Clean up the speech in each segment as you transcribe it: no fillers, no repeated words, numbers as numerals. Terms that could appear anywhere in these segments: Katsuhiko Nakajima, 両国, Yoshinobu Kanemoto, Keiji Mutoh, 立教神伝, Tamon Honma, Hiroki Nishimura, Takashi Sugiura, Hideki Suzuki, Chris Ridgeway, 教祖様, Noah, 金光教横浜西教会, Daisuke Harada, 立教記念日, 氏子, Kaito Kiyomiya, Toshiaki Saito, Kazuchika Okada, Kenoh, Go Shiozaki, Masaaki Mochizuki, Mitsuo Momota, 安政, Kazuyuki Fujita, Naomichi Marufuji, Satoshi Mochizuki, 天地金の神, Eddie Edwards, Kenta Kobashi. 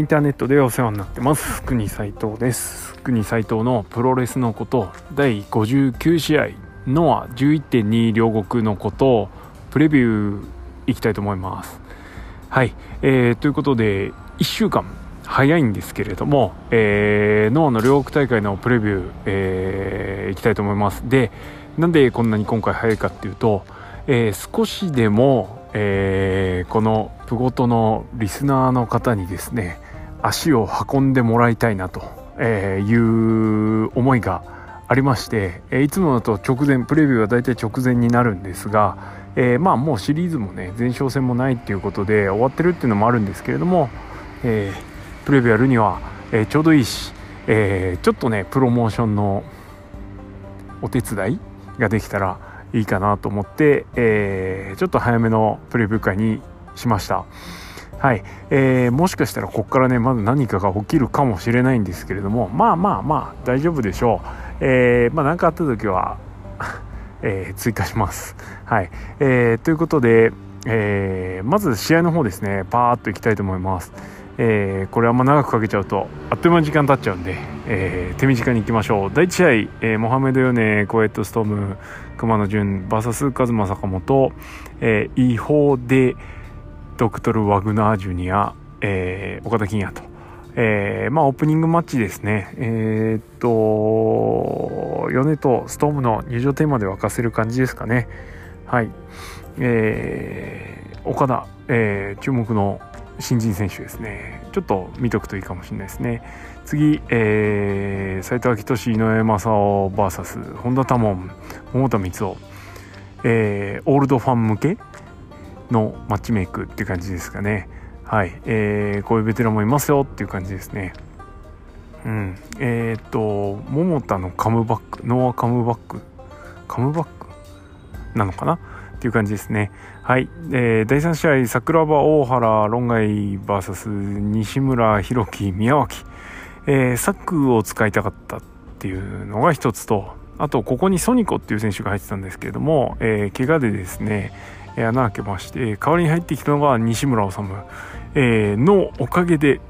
インターネットでお世話になってます国斉藤です。国斉藤のプロレスのこと第59試合ノア 11.2 両国のことプレビューいきたいと思います。はい、ということで1週間早いんですけれども、ノアの両国大会のプレビュー、いきたいと思います。で、なんでこんなに今回早いかっていうと、少しでも、このプゴトのリスナーの方にですね足を運んでもらいたいなという思いがありまして、いつもだと直前プレビューはだいたい直前になるんですが、まあもうシリーズもね前哨戦もないっていうことで終わってるっていうのもあるんですけれども、プレビューやるには、ちょうどいいし、ちょっとねプロモーションのお手伝いができたらいいかなと思って、ちょっと早めのプレビュー会にしました。はい、もしかしたらここからねまだ何かが起きるかもしれないんですけれども、まあ大丈夫でしょう。何かあった時は、追加します。はい、ということで、まず試合の方ですねパーッといきたいと思います。これあんま長くかけちゃうとあっという間に時間経っちゃうんで、手短にいきましょう。第1試合、モハメド・ヨネ、コエット・ストーム、熊野純 VS カズマ・坂本、違法でドクトル・ワグナージュニア、岡田金也と、オープニングマッチですね。ヨネとストームの入場テーマで沸かせる感じですかね。はい、岡田、注目の新人選手ですね。ちょっと見とくといいかもしれないですね。次、斉藤明俊、井上正雄 VS 本田多門、桃田光雄、オールドファン向けのマッチメイクっていう感じですかね。はい、こういうベテランもいますよっていう感じですね。うん、桃田のカムバック、ノアカムバックなのかなっていう感じですね。はい、第3試合桜庭大原論外 VS 西村博樹宮脇、サックを使いたかったっていうのが一つと、あとここにソニコっていう選手が入ってたんですけれども、怪我でですね穴開けまして、代わりに入ってきたのが西村治、のおかげで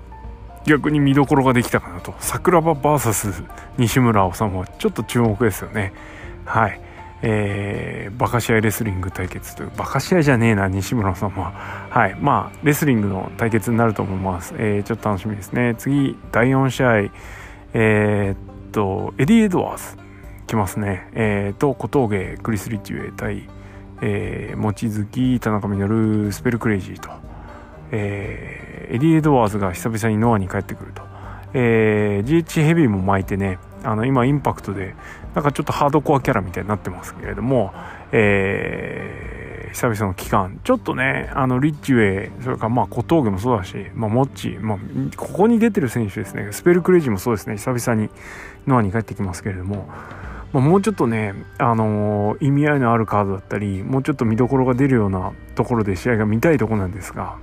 逆に見どころができたかなと。桜庭 VS 西村治はちょっと注目ですよね。はい、バカ試合レスリング対決という、バカ試合じゃねえな西村さんは、はい、まあレスリングの対決になると思います。ちょっと楽しみですね。次第4試合、エディ・エドワーズ来ますね。小峠クリス・リッチウェイ対、望月田中稔スペルクレイジーと、エディ・エドワーズが久々にノアに帰ってくると、GH ヘビーも巻いてね、今インパクトでなんかちょっとハードコアキャラみたいになってますけれども、久々の期間ちょっとねリッチウェイ、それから小峠もそうだし、モッチ、ここに出てる選手ですね。スペルクレイジーもそうですね、久々にノアに帰ってきますけれども、もうちょっとね、意味合いのあるカードだったり、もうちょっと見どころが出るようなところで試合が見たいところなんですが、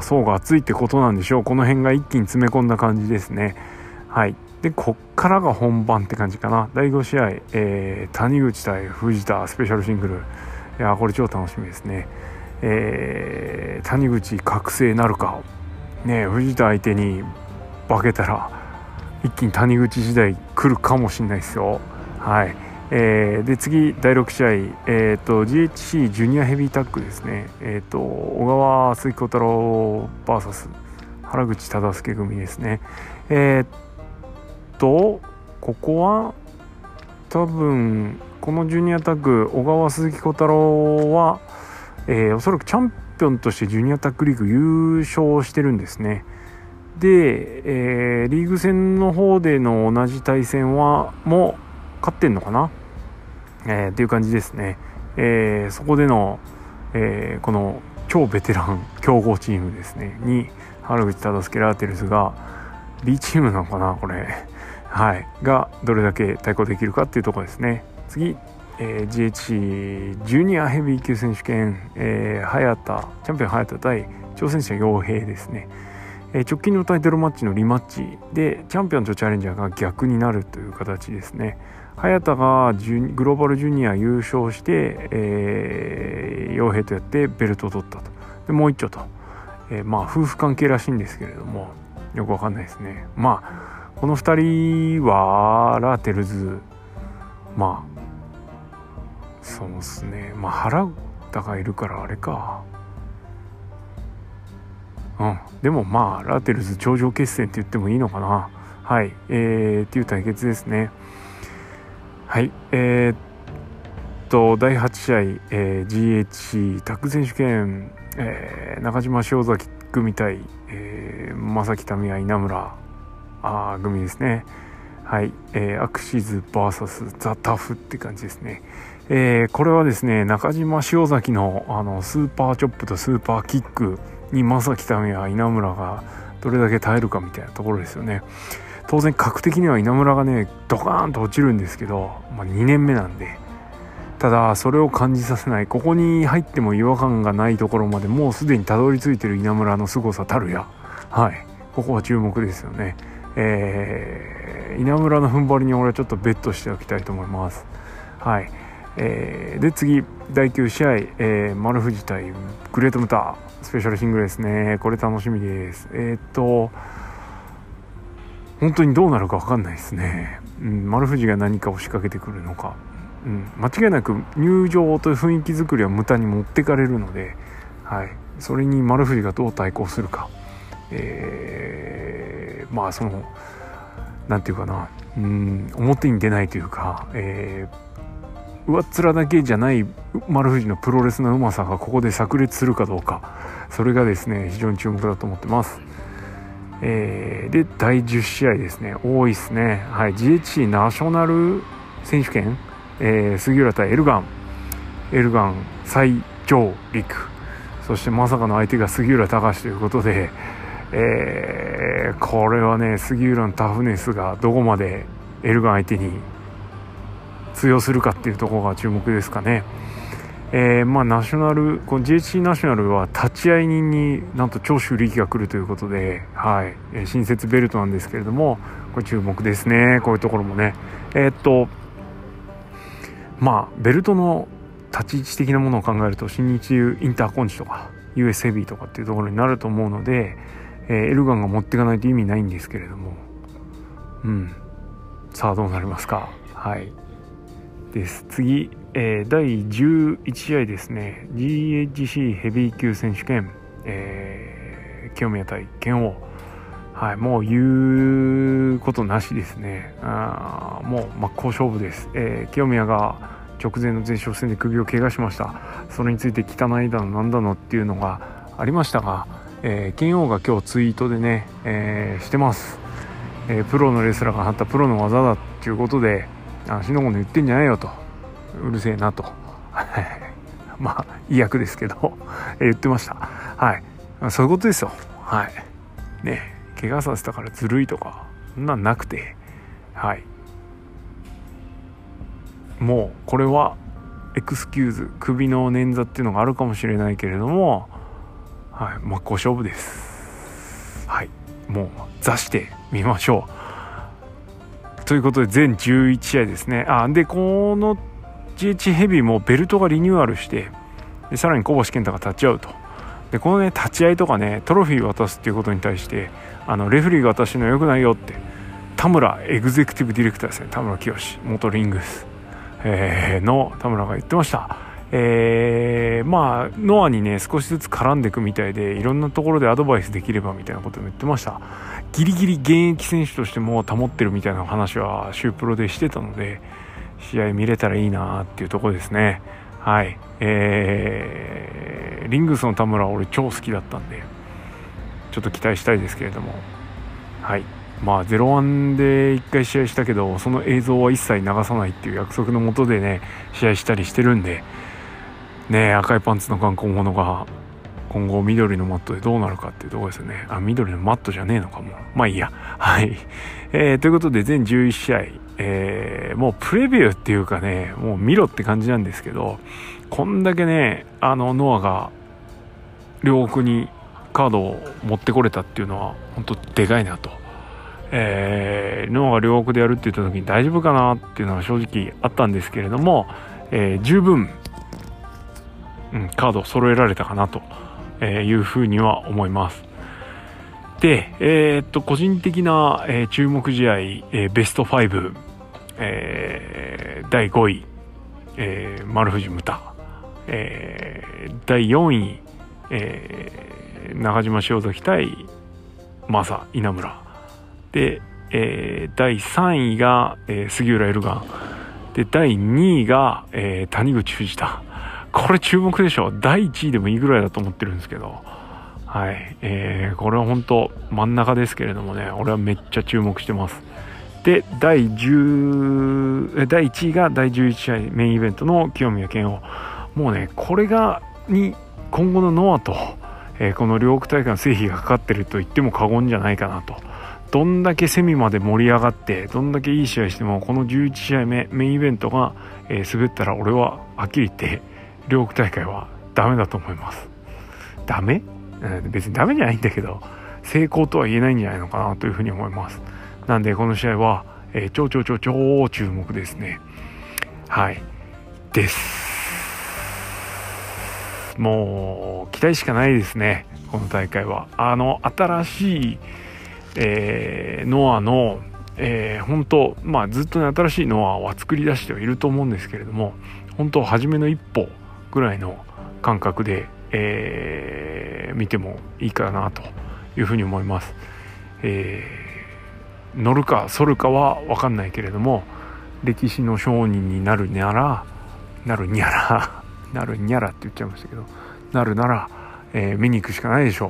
層が厚いってことなんでしょう。この辺が一気に詰め込んだ感じですね。はい、でこっからが本番って感じかな。第5試合、谷口対藤田スペシャルシングル、いやこれ超楽しみですね。谷口覚醒なるか、ね、藤田相手に化けたら一気に谷口時代来るかもしれないですよ。はい、で次第6試合、GHC ジュニアヘビータッグですね。小川鈴木小太郎 VS 原口忠介組ですね。ここは多分このジュニアタッグ小川鈴木小太郎は、おそらくチャンピオンとしてジュニアタッグリーグ優勝してるんですね。で、リーグ戦の方での同じ対戦はもう勝ってんのかな、っていう感じですね。そこでの、この超ベテラン強豪チームですねに原口忠介ラーテルスが B チームなのかなこれ、はい、がどれだけ対抗できるかっていうところですね。次、GHC ジュニアヘビー級選手権、早田チャンピオン早田対挑戦者陽平ですね。直近のタイトルマッチのリマッチでチャンピオンとチャレンジャーが逆になるという形ですね。早田がグローバルジュニア優勝して、陽平とやってベルトを取ったと。でもう一丁と、夫婦関係らしいんですけれども、よくわかんないですね。まあこの2人はラーテルズ、まあそうですね、まあ原田がいるからあれか、うん、でもまあラーテルズ頂上決戦って言ってもいいのかな、はい、っていう対決ですね。はい、第8試合、GHC タッグ選手権、中島塩崎組対、正木民也稲村組ですね。はい、アクシズ VS ザ・タフって感じですね。これはですね、中島塩崎の、スーパーチョップとスーパーキックに正木民也稲村がどれだけ耐えるかみたいなところですよね。当然格的には稲村がねドカーンと落ちるんですけど、まあ、2年目なんで、ただそれを感じさせない、ここに入っても違和感がないところまでもうすでにたどり着いている稲村の凄さたるや、はい、ここは注目ですよね。稲村の踏ん張りに俺はちょっとベットしておきたいと思います。はい、で次第9試合、丸藤対グレートムタスペシャルシングルですね。これ楽しみです。本当にどうなるか分かんないですね、うん、丸藤が何かを仕掛けてくるのか、うん、間違いなく入場という雰囲気作りは無駄に持ってかれるので、はい、それに丸藤がどう対抗するか、まあそのなんていうかな、うん、表に出ないというか、上っ面だけじゃない丸藤のプロレスのうまさがここで炸裂するかどうか、それがですね非常に注目だと思ってます。で第10試合ですね、多いですね、はい、GHC ナショナル選手権、杉浦対エルガン最上陸、そしてまさかの相手が杉浦隆ということで、これはね杉浦のタフネスがどこまでエルガン相手に通用するかっていうところが注目ですかね。まあナショナル、この GHC ナショナルは立ち会い人になんと長州力が来るということで、はい、新設ベルトなんですけれども、これ注目ですね、こういうところもね。まあベルトの立ち位置的なものを考えると新日流インターコンチとか US ヘビーとかっていうところになると思うので、エルガンが持っていかないと意味ないんですけれども、うん、さあどうなりますか。はいです。次、第11試合ですね、 GHC ヘビー級選手権、清宮対拳王、はい、もう言うことなしですね。もう真っ向勝負です。清宮が直前の前哨戦で首を怪我しました。それについて汚いだのなんだのっていうのがありましたが、拳王が今日ツイートでね、してます。プロのレスラーが放ったプロの技だっていうことで、しのごの言ってんじゃないよと、うるせえなとまあいい役ですけど言ってました。はい、そういうことですよ。はいね、怪我させたからずるいとかそんなんなくて、はい、もうこれはエクスキューズ、首の捻挫っていうのがあるかもしれないけれども、はい、真っ向勝負です。はい、もう座してみましょうということで、全11試合ですね。でこの GH ヘビーもベルトがリニューアルして、でさらに小橋健太が立ち会うと、でこのね立ち会いとかねトロフィー渡すっていうことに対して、レフェリーが私の良くないよって田村エグゼクティブディレクターですね、田村清元リングス、の田村が言ってました。まあノアにね少しずつ絡んでいくみたいで、いろんなところでアドバイスできればみたいなことも言ってました。ギリギリ現役選手としても保ってるみたいな話はシュープロでしてたので、試合見れたらいいなっていうところですね。はい、リングスの田村は俺超好きだったんでちょっと期待したいですけれども、はい、まあ0-1で1回試合したけどその映像は一切流さないっていう約束のもとでね試合したりしてるんでね、赤いパンツの観光者が今後緑のマットでどうなるかっていうところですよね。緑のマットじゃねえのかも、まあいいや。はい、ということで全11試合、もうプレビューっていうかね、もう見ろって感じなんですけど、こんだけねノアが両国にカードを持ってこれたっていうのは本当でかいなと、ノアが両国でやるって言った時に大丈夫かなっていうのは正直あったんですけれども、十分カードを揃えられたかなというふうには思います。で、個人的な、注目試合、ベスト5、第5位、丸藤ムタ、第4位、中島塩崎対マサ稲村で、第3位が、杉浦エルガンで、第2位が、谷口藤田。これ注目でしょ。第1位でもいいぐらいだと思ってるんですけど、はい、これは本当真ん中ですけれどもね、俺はめっちゃ注目してます。で、第1位が第11試合メインイベントの清宮健吾。もうね、これがに今後のノアと、この両国大会の成否がかかってると言っても過言じゃないかなと。どんだけセミまで盛り上がってどんだけいい試合しても、この11試合目メインイベントが、滑ったら俺ははっきり言って両国大会はダメだと思います。ダメ？別にダメじゃないんだけど、成功とは言えないんじゃないのかなというふうに思います。なんでこの試合は、超注目ですね。はいです。もう期待しかないですね、この大会は。新しい、ノアの、本当、ずっと、ね、新しいノアは作り出してはいると思うんですけれども、本当初めの一歩ぐらいの感覚で、見てもいいかなというふうに思います。乗るか反るかは分かんないけれども、歴史の商人になるにゃらなるにゃらって言っちゃいましたけど、なるなら、見に行くしかないでしょ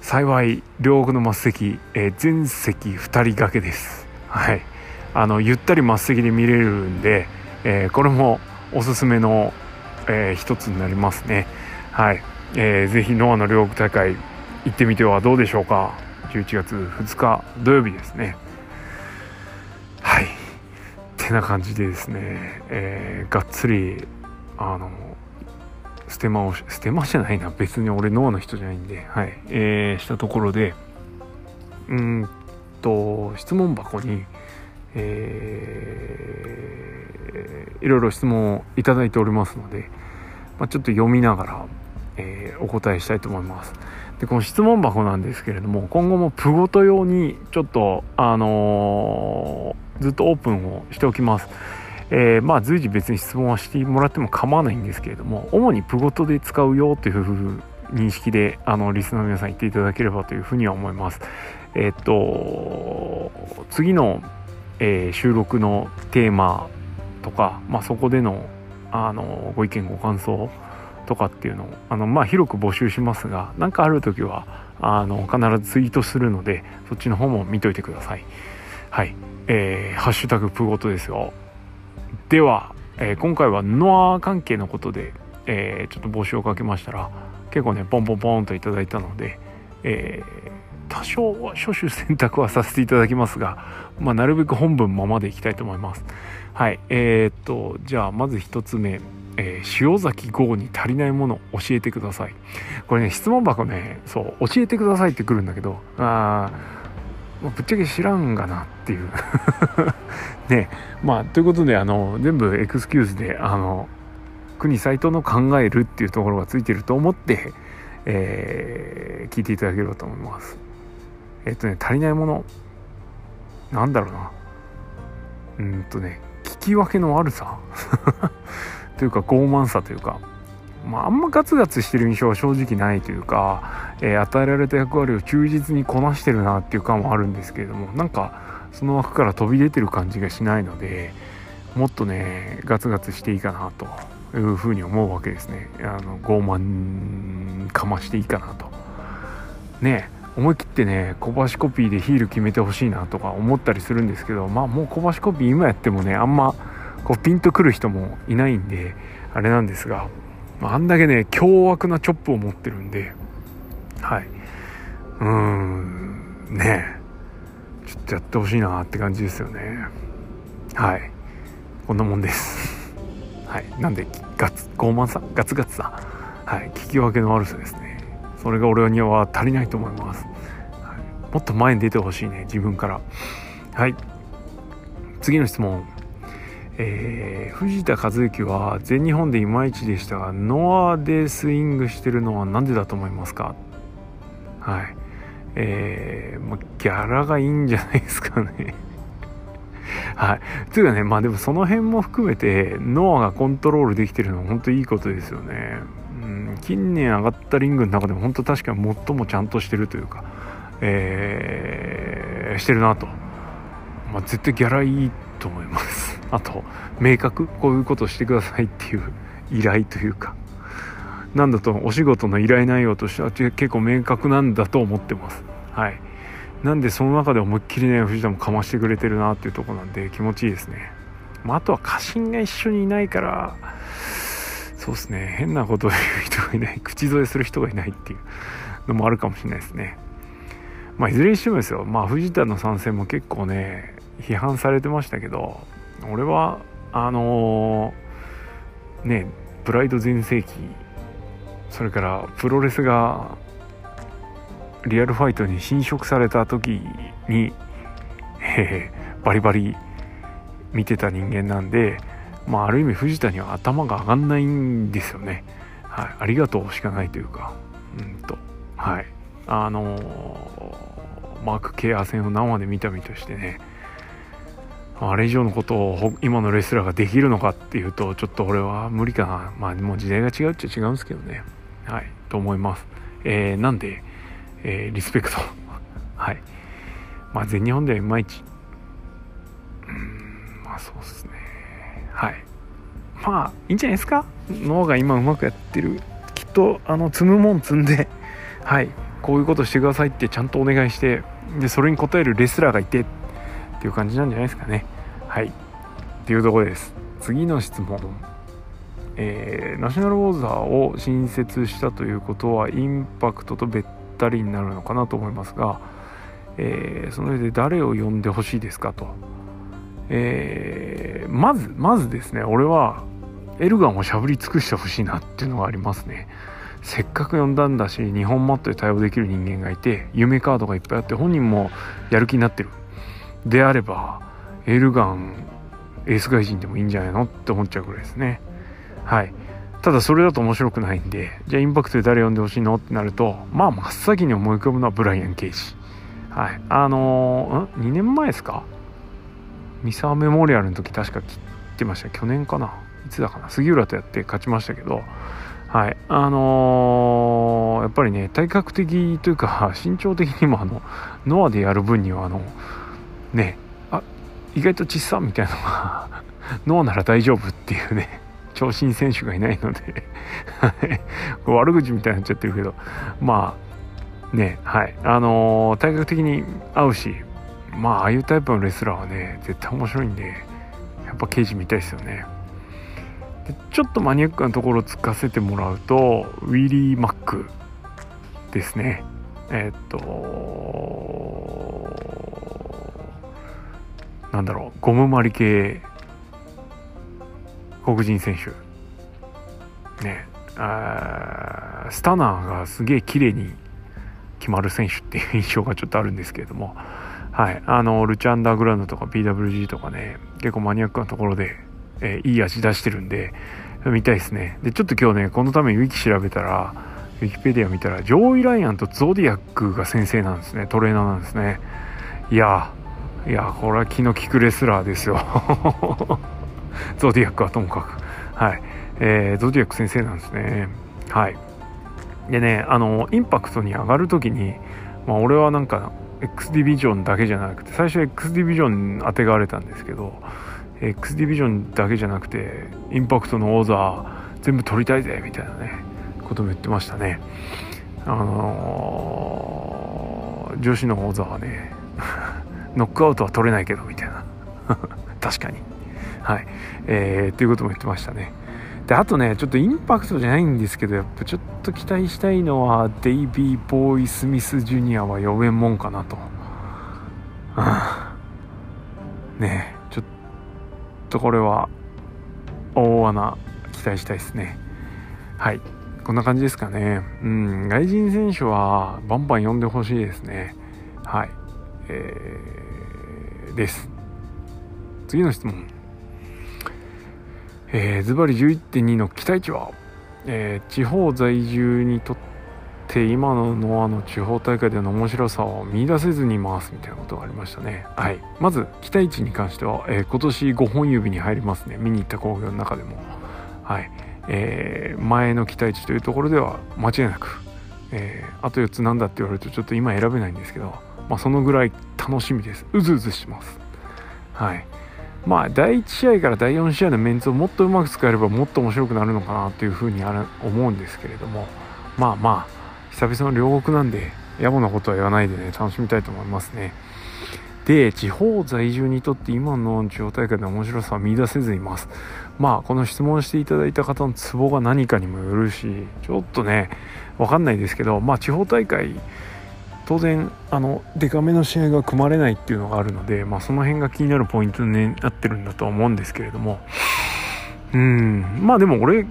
う。幸い両国の末席、全席2人掛けです。はい、ゆったり末席で見れるんで、これもおすすめの、一つになりますね。はい、ぜひノアの両国大会行ってみてはどうでしょうか。11月2日土曜日ですね。はいってな感じでですね、がっつりステマじゃないな、別に俺ノアの人じゃないんで、はい、したところで、質問箱に、いろいろ質問をいただいておりますので、ちょっと読みながら、お答えしたいと思います。で、この質問箱なんですけれども、今後もプゴト用にちょっと、ずっとオープンをしておきます。随時別に質問はしてもらっても構わないんですけれども、主にプゴトで使うよという認識でリスナーの皆さん言っていただければというふうには思います。次の、収録のテーマとか、そこでの、ご意見ご感想とかっていうのを広く募集しますが、何かある時は必ずツイートするので、そっちの方も見といてください。はい、ハッシュタグプゴトですよ。では、今回はノア関係のことで、ちょっと募集をかけましたら、結構ねポンといただいたので、多少は諸種選択はさせていただきますが、なるべく本文ままでいきたいと思います。はい、じゃあまず1つ目、塩崎豪に足りないもの教えてください。これね、質問箱ね、そう教えてくださいってくるんだけど、ぶっちゃけ知らんがなっていうね。ということで、全部エクスキューズで国斉藤の考えるっていうところがついてると思って、聞いていただければと思います。足りないものなんだろうな、聞き分けの悪さというか傲慢さというか、あんまガツガツしてる印象は正直ないというか、与えられた役割を忠実にこなしてるなっていう感はあるんですけれども、なんかその枠から飛び出てる感じがしないので、もっとねガツガツしていいかなというふうに思うわけですね。傲慢かましていいかなとね、思い切ってね小橋コピーでヒール決めてほしいなとか思ったりするんですけど、もう小橋コピー今やってもね、あんまこうピンとくる人もいないんであれなんですが、あんだけね凶悪なチョップを持ってるんで、はい、ねえちょっとやってほしいなって感じですよね。はい、こんなもんですはい、なんで傲慢さガツガツさ、はい、聞き分けの悪さですね。それが俺には足りないと思います。はい、もっと前に出てほしいね、自分から。はい、次の質問。藤田和之は全日本でいまいちでしたが、ノアでスイングしてるのはなんでだと思いますか。はい、ギャラがいいんじゃないですかねはい。というかね、まあでもその辺も含めてノアがコントロールできてるのは本当にいいことですよね。近年上がったリングの中でも本当確かに最もちゃんとしてるというか、してるなと、まあ、絶対ギャラいいと思います。あと明確、こういうことしてくださいっていう依頼というか、なんだとお仕事の依頼内容としては結構明確なんだと思ってます。はい。なんでその中で思いっきりね、藤田もかましてくれてるなっていうところなんで気持ちいいですね。まあ、あとは家臣が一緒にいないから、そうですね、変なことを言う人がいない、口添えする人がいないっていうのもあるかもしれないですね。まあ、いずれにしてもですよ、まあ、藤田の参戦も結構ね批判されてましたけど、俺はね、プライド全盛期、それからプロレスがリアルファイトに侵食された時にバリバリ見てた人間なんで、まあ、ある意味藤田には頭が上がんないんですよね。はい、ありがとうしかないというか、はい、マーク・ケア戦を生で見た身としてね、あれ以上のことを今のレスラーができるのかっていうとちょっと俺は無理かな。まあもう時代が違うっちゃ違うんですけどね、はい、と思います。なんで、リスペクトはい、まあ、全日本ではいまいち、まあそうですね、はい、まあいいんじゃないですか。脳が今うまくやってる、きっと積むもん積んで、はい、こういうことしてくださいってちゃんとお願いして、でそれに応えるレスラーがいてっていう感じなんじゃないですかね。はいっていうところです。次の質問、ナショナルウォーザーを新設したということはインパクトとべったりになるのかなと思いますが、その上で誰を呼んでほしいですかと、まずですね、俺はエルガンをしゃぶり尽くしてほしいなっていうのがありますね。せっかく呼んだんだし、日本マットで対応できる人間がいて、夢カードがいっぱいあって本人もやる気になってるであれば、エルガンエース外人でもいいんじゃないのって思っちゃうくらいですね。はい。ただそれだと面白くないんで、じゃあインパクトで誰呼んでほしいのってなると、まあ真っ先に思い浮かぶのはブライアン・ケイジ。はい。2年前ですか？ミサーメモリアルの時確か切ってました。去年かな、いつだかな、杉浦とやって勝ちましたけど、はい。やっぱりね、体格的というか身長的にもノアでやる分にはね、あ、意外と小さみたいなのがノアなら大丈夫っていうね、長身選手がいないので悪口みたいになっちゃってるけど、まあね、はい、体格的に合うし、まあああいうタイプのレスラーはね絶対面白いんで、やっぱケージ見たいですよね。でちょっとマニアックなところをつかせてもらうと、ウィリー・マックですね。なんだろう、ゴムまり系黒人選手ね、スタナーがすげえ綺麗に決まる選手っていう印象がちょっとあるんですけれども、はい、ルチアンダーグラウンドとか PWG とかね、結構マニアックなところで、いい味出してるんで見たいですね。でちょっと今日ね、このためにウィキペディア見たら、ジョーイ・ライアンとゾディアックが先生なんですね、トレーナーなんですね。いやこれは気の利くレスラーですよゾディアックはともかく、はい、ゾディアック先生なんですね。はい。でね、インパクトに上がるときに、まあ、俺はなんか X ディビジョンだけじゃなくて、最初 X ディビジョン当てがわれたんですけど、 X ディビジョンだけじゃなくてインパクトの王座全部取りたいぜみたいなねことも言ってましたね。女子の王座はねノックアウトは取れないけどみたいな確かに、はい、ということも言ってましたね。であとね、ちょっとインパクトじゃないんですけど、やっぱちょっと期待したいのはデイビー・ボーイ・スミス・ジュニアは呼べんもんかなと、ねえ、ちょっとこれは大穴期待したいですね。はい、こんな感じですかね。外人選手はバンバン呼んでほしいですね。はい、です。次の質問、ズバリ 11.2 の期待値は、地方在住にとってって今の地方大会での面白さを見出せずに回すみたいなことがありましたね。はい、まず期待値に関しては、今年5本指に入りますね。見に行った興行の中でも、はい前の期待値というところでは間違いなく、あと4つなんだって言われるとちょっと今選べないんですけど、まあ、そのぐらい楽しみです。うずうずします。はいまあ、第1試合から第4試合のメンツをもっとうまく使えればもっと面白くなるのかなというふうに思うんですけれども、まあまあ久々の両国なんで野暮なことは言わないでね、楽しみたいと思いますね。で、地方在住にとって今の地方大会の面白さは見出せずにいます。まあこの質問していただいた方のツボが何かにもよるし、ちょっとね分かんないですけど、まあ地方大会当然デカめの試合が組まれないっていうのがあるので、まあ、その辺が気になるポイントになってるんだと思うんですけれども、まあでも俺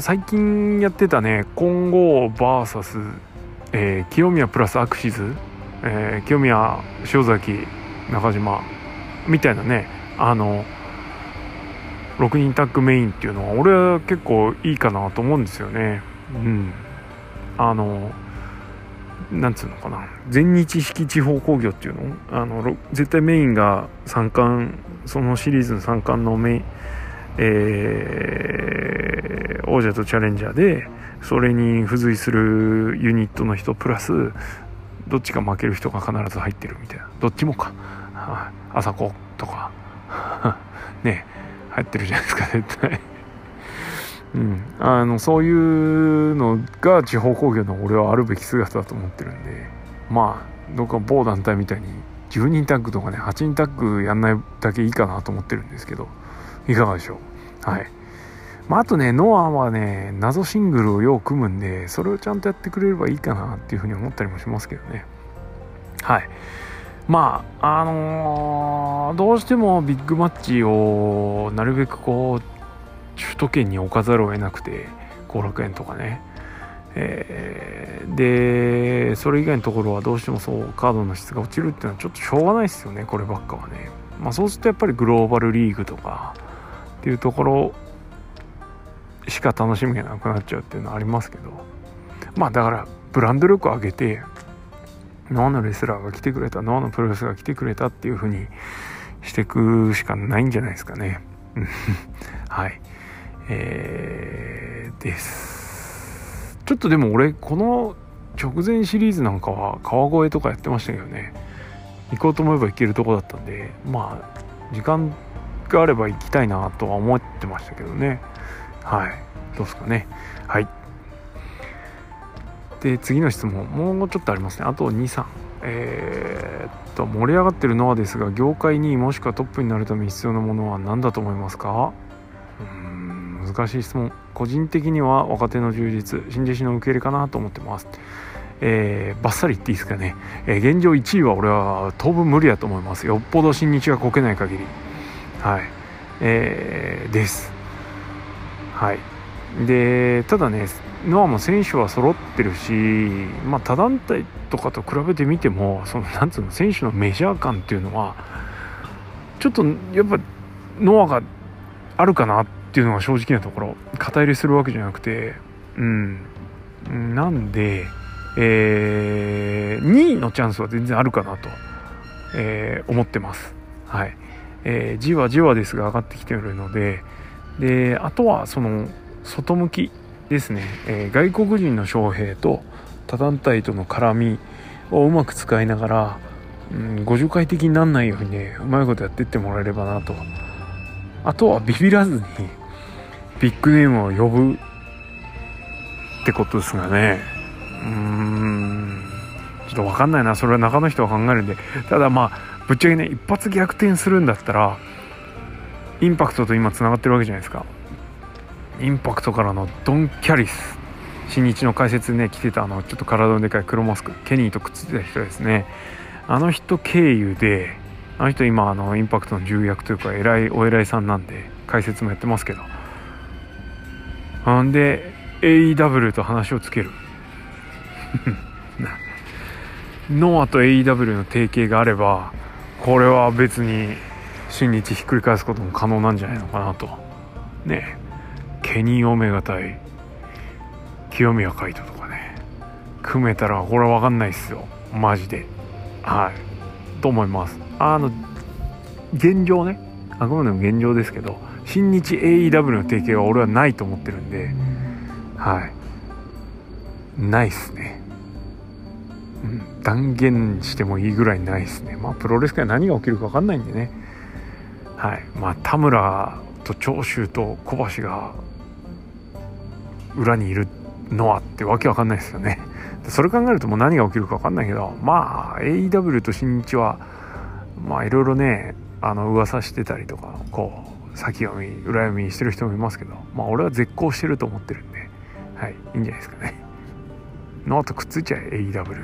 最近やってたね金剛 VS、清宮プラスアクシズ、清宮塩崎中島みたいなね6人タッグメインっていうのは俺は結構いいかなと思うんですよね。なんつうのかな、全日式地方興行っていうの絶対メインが3冠そのシリーズの3冠の王者とチャレンジャーで、それに付随するユニットの人プラスどっちか負ける人が必ず入ってるみたいな、どっちもか朝子とかね入ってるじゃないですか絶対そういうのが地方興行の俺はあるべき姿だと思ってるんで、まあどっか某団体みたいに10人タッグとかね8人タッグやんないだけいいかなと思ってるんですけど、いかがでしょう。はい、まあ、あとねノアはね謎シングルをよう組むんで、それをちゃんとやってくれればいいかなっていうふうに思ったりもしますけどね。はいまあどうしてもビッグマッチをなるべくこう首都圏に置かざるを得なくて、後楽園とかね、でそれ以外のところはどうしてもそうカードの質が落ちるっていうのはちょっとしょうがないですよね、こればっかはね。まあ、そうするとやっぱりグローバルリーグとかっていうところしか楽しみがなくなっちゃうっていうのはありますけど、まあだからブランド力を上げてノアのレスラーが来てくれた、ノアのプロレスが来てくれたっていう風にしていくしかないんじゃないですかねはいです。ちょっとでも俺この直前シリーズなんかは川越とかやってましたけどね、行こうと思えば行けるとこだったんで、まあ時間があれば行きたいなとは思ってましたけどね。はいどうですかね。はいで次の質問もうちょっとありますね、あと 2,3 盛り上がってるノアですが、業界2位もしくはトップになるために必要なものは何だと思いますか。難しい質問。個人的には若手の充実、新弟子の受け入れかなと思ってます。バッサリ言っていいですかね、現状1位は俺は当分無理だと思います。よっぽど新日がこけない限り。はい、です。はいでただねノアも選手は揃ってるし、まあ、他団体とかと比べてみてもそのなんつうの選手のメジャー感っていうのはちょっとやっぱノアがあるかなっていうのが正直なところ、肩入れするわけじゃなくて、なんで、2位のチャンスは全然あるかなと、思ってます。はいじわじわですが上がってきているので、であとはその外向きですね、外国人の招聘と他団体との絡みをうまく使いながら、50回的にならないようにねうまいことやっていってもらえればなと、あとはビビらずにビッグネームを呼ぶってことですがね。ちょっと分かんないな、それは中の人は考えるんで。ただまあぶっちゃけね一発逆転するんだったらインパクトと今つながってるわけじゃないですか。インパクトからのドンキャリス、新日の解説ね来てたちょっと体のでかい黒マスクケニーとくっついてた人ですね。あの人経由であの人今インパクトの重役というかお偉いさんなんで解説もやってますけど、なんで AEW と話をつけるノアと AEW の提携があればこれは別に新日ひっくり返すことも可能なんじゃないのかなとね。ケニーオメガ対清宮海斗とかね、組めたらこれは分かんないっすよマジで、はいと思います。現状ね、あくまでも現状ですけど、新日 AEW の提携は俺はないと思ってるんで、ないっすね、断言してもいいぐらいないっすね。プロレス界何が起きるか分かんないんでね、田村と長州と小橋が裏にいるのはってわけわかんないですよね。それ考えるともう何が起きるかわかんないけど、AEW と新日はいろいろね、噂してたりとか、こう先読み裏読みしてる人もいますけど、俺は絶好してると思ってるんで、いいんじゃないですかね。ノーとくっついちゃえ AEW、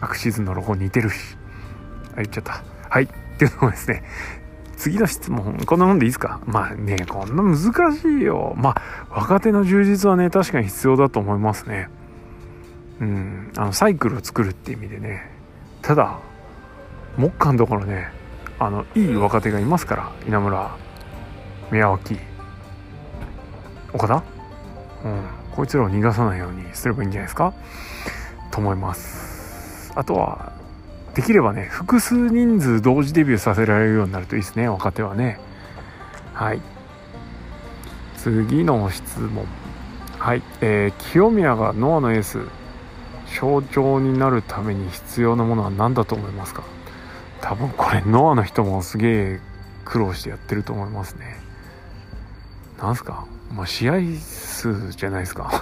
昨シーズンのロゴ似てるし、言っちゃった、っていうのもですね、次の質問こんなもんでいいですか。こんな難しいよ。若手の充実はね、確かに必要だと思いますね。サイクルを作るって意味でね。ただ目下のところね、いい若手がいますから、稲村、宮脇、岡田、こいつらを逃がさないようにすればいいんじゃないですかと思います。あとはできればね、複数人数同時デビューさせられるようになるといいですね、若手はね。次の質問、清宮がノアのエース象徴になるために必要なものは何だと思いますか。多分これノアの人もすげえ苦労してやってると思いますね。なんすか、試合数じゃないですか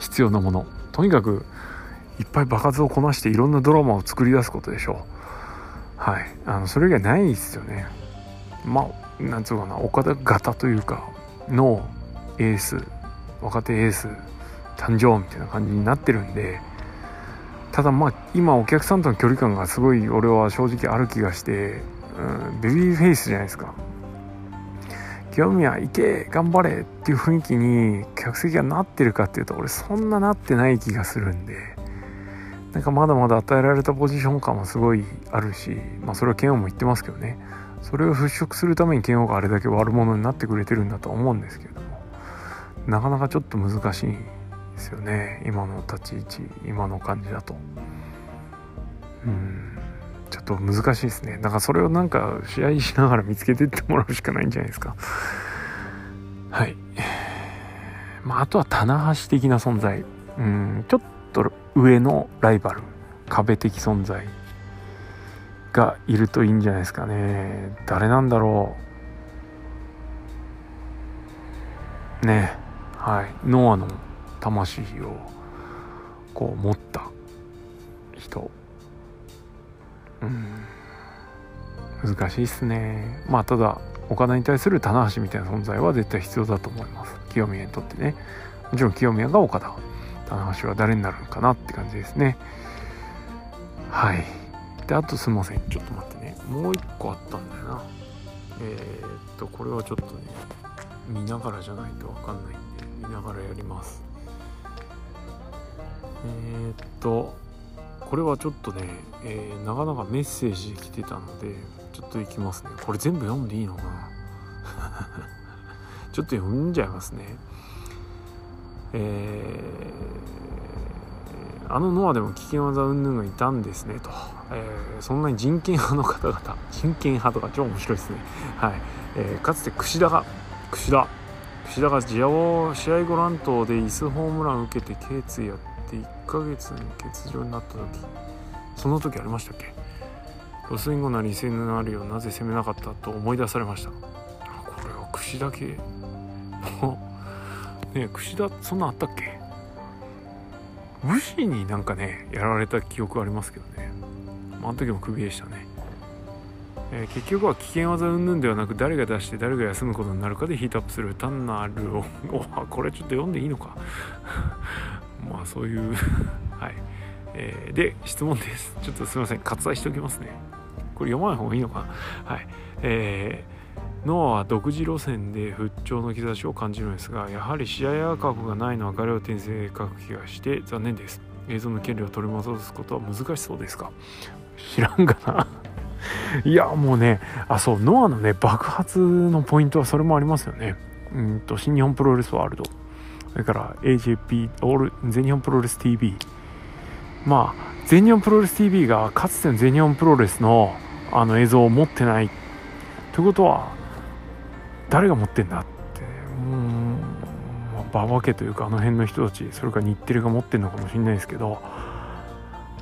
必要なもの、とにかくいっぱい場数をこなしていろんなドラマを作り出すことでしょう。それ以外ないですよね。なんつうかな、岡田型というかのエース、若手エース誕生みたいな感じになってるんで。ただ今お客さんとの距離感がすごい俺は正直ある気がして、ベビーフェイスじゃないですか、清宮行け頑張れっていう雰囲気に客席がなってるかっていうと、俺そんななってない気がするんで、なんかまだまだ与えられたポジション感はすごいあるし、それは剣王も言ってますけどね、それを払拭するために剣王があれだけ悪者になってくれてるんだと思うんですけれども、なかなかちょっと難しいですよね、今の立ち位置、今の感じだと。ちょっと難しいですね。だからそれをなんか試合しながら見つけてってもらうしかないんじゃないですか。あとは棚橋的な存在、ちょっと上のライバル、壁的存在がいるといいんじゃないですかね。誰なんだろうね。ノアの魂をこう持った人、難しいっすね。ただお金に対する棚橋みたいな存在は絶対必要だと思います、清宮にとってね。もちろん清宮が岡田、棚橋は誰になるのかなって感じですね。で、あとすいません、ちょっと待ってね、もう一個あったんだよな。これはちょっとね、見ながらじゃないと分かんないんで、見ながらやります。これはちょっとね、なかなかメッセージ来てたので、ちょっといきますね。これ全部読んでいいのかなちょっと読んじゃいますね。あのノアでも危険技云々がいたんですねと、そんなに人権派の方々、人権派とか超面白いですねかつて櫛田が試合後乱闘で椅子ホームラン受けて頸椎やって1ヶ月に欠場になった時、その時ありましたっけ、ロスインゴなりセヌナリをなぜ攻めなかったと思い出されました。これは櫛田系ねえ、櫛田そんなあったっけ。武士になんかねやられた記憶ありますけどね、あの時も首でしたね。結局は危険技云々ではなく、誰が出して誰が休むことになるかでヒートアップする単なるをこれちょっと読んでいいのかそういうで、質問です。ちょっとすいません、割愛しておきますね。これ読まない方がいいのかな。ノアは独自路線で復調の兆しを感じるのですが、やはり試合感がないのは彼を転生覚気がして残念です。映像の権利を取り戻すことは難しそうですか。知らんかないやもうね、そうノアのね、爆発のポイントはそれもありますよね。新日本プロレスワールド、それから AJP オール全日本プロレス TV、 まあ全日本プロレス TV がかつての全日本プロレスのあの映像を持ってないということは誰が持ってんだって、馬場家というかあの辺の人たち、それから日テレが持ってるのかもしれないですけど、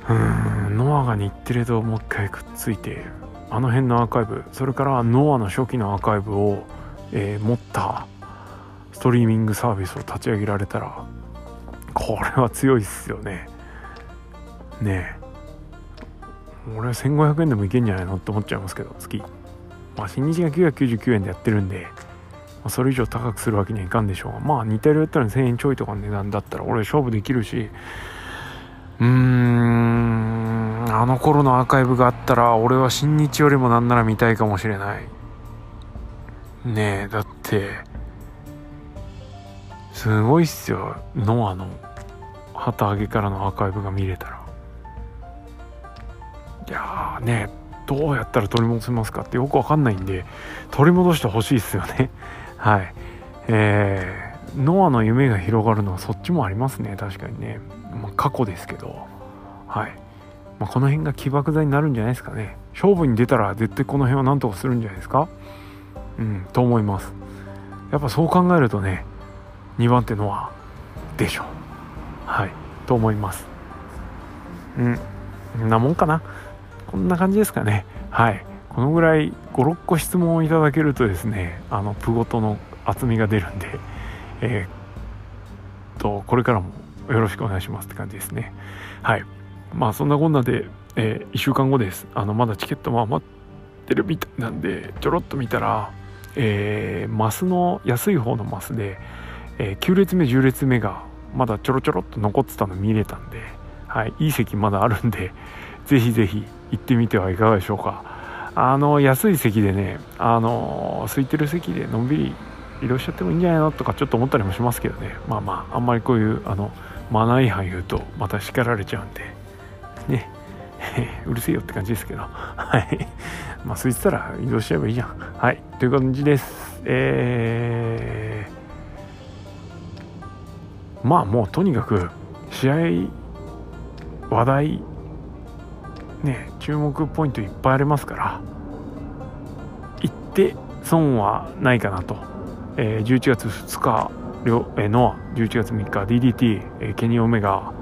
ノアが日テレともう一回くっついてあの辺のアーカイブ、それからノアの初期のアーカイブを、持ったストリーミングサービスを立ち上げられたら、これは強いっすよね。ねえ、俺は1500円でもいけんじゃないのって思っちゃいますけど、月、まあ、新日が999円でやってるんで、まあ、それ以上高くするわけにはいかんでしょう。まあ似たようやったら1000円ちょいとかの値段だったら俺勝負できるし、あの頃のアーカイブがあったら俺は新日よりもなんなら見たいかもしれない。ねえ、だってすごいっすよ、ノアの旗揚げからのアーカイブが見れたら。いやね、どうやったら取り戻せますかってよくわかんないんで、取り戻してほしいっすよね。はい、ノアの夢が広がるのはそっちもありますね、確かにね。まあ、過去ですけど、はい、まあ、この辺が起爆剤になるんじゃないですかね。勝負に出たら絶対この辺はなんとかするんじゃないですか、うんと思います。やっぱそう考えるとね、2番手ノアでしょ、はいと思います。うんなもんかな、こんな感じですかね。はい、このぐらい 5,6 個質問をいただけるとですね、あのプごとの厚みが出るんで、これからもよろしくお願いしますって感じですね。はい、まあそんなこんなで、1週間後です。まだチケットも余ってるみたいなんで、ちょろっと見たら、マスの安い方のマスで、9列目10列目がまだちょろちょろっと残ってたの見れたんで、はい、いい席まだあるんで、ぜひぜひ行ってみてはいかがでしょうか。安い席でね、空いてる席でのんびり移動しちゃってもいいんじゃないのとかちょっと思ったりもしますけどね。まあまああんまりこういうマナー違反言うとまた叱られちゃうんでねうるせえよって感じですけど、はいまあ空いてたら移動しちゃえばいいじゃん、はいという感じです。まあもうとにかく試合話題ね、注目ポイントいっぱいありますから、行って損はないかなと。11月2日ノア、11月3日 DDT、ケニーオメガ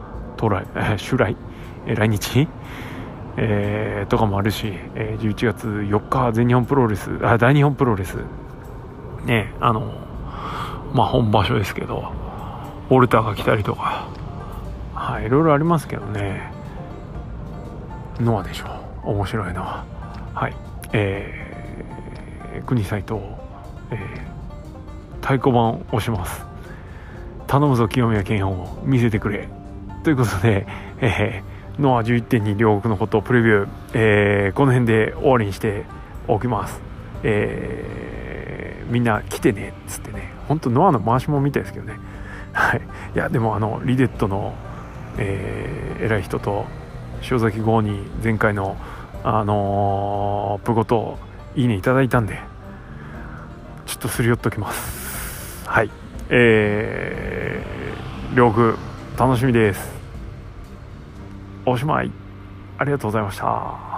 襲来、来日、とかもあるし、11月4日全日本プロレス大日本プロレスね、まあ本場所ですけどオルターが来たりとか、はい、いろいろありますけどね。ノアでしょ、面白いのは。はい、国斎藤、太鼓判押します、頼むぞ清宮健を見せてくれということで、ノア 11.2 両国のことをプレビュー、この辺で終わりにしておきます。みんな来てねっつってね、本当ノアの回しもみたいですけどね。はい、いやでもリデットの、偉い人と塩崎豪に前回のプごといいねいただいたんで、ちょっとすり寄っときます。はい、両国楽しみです。おしまい、ありがとうございました。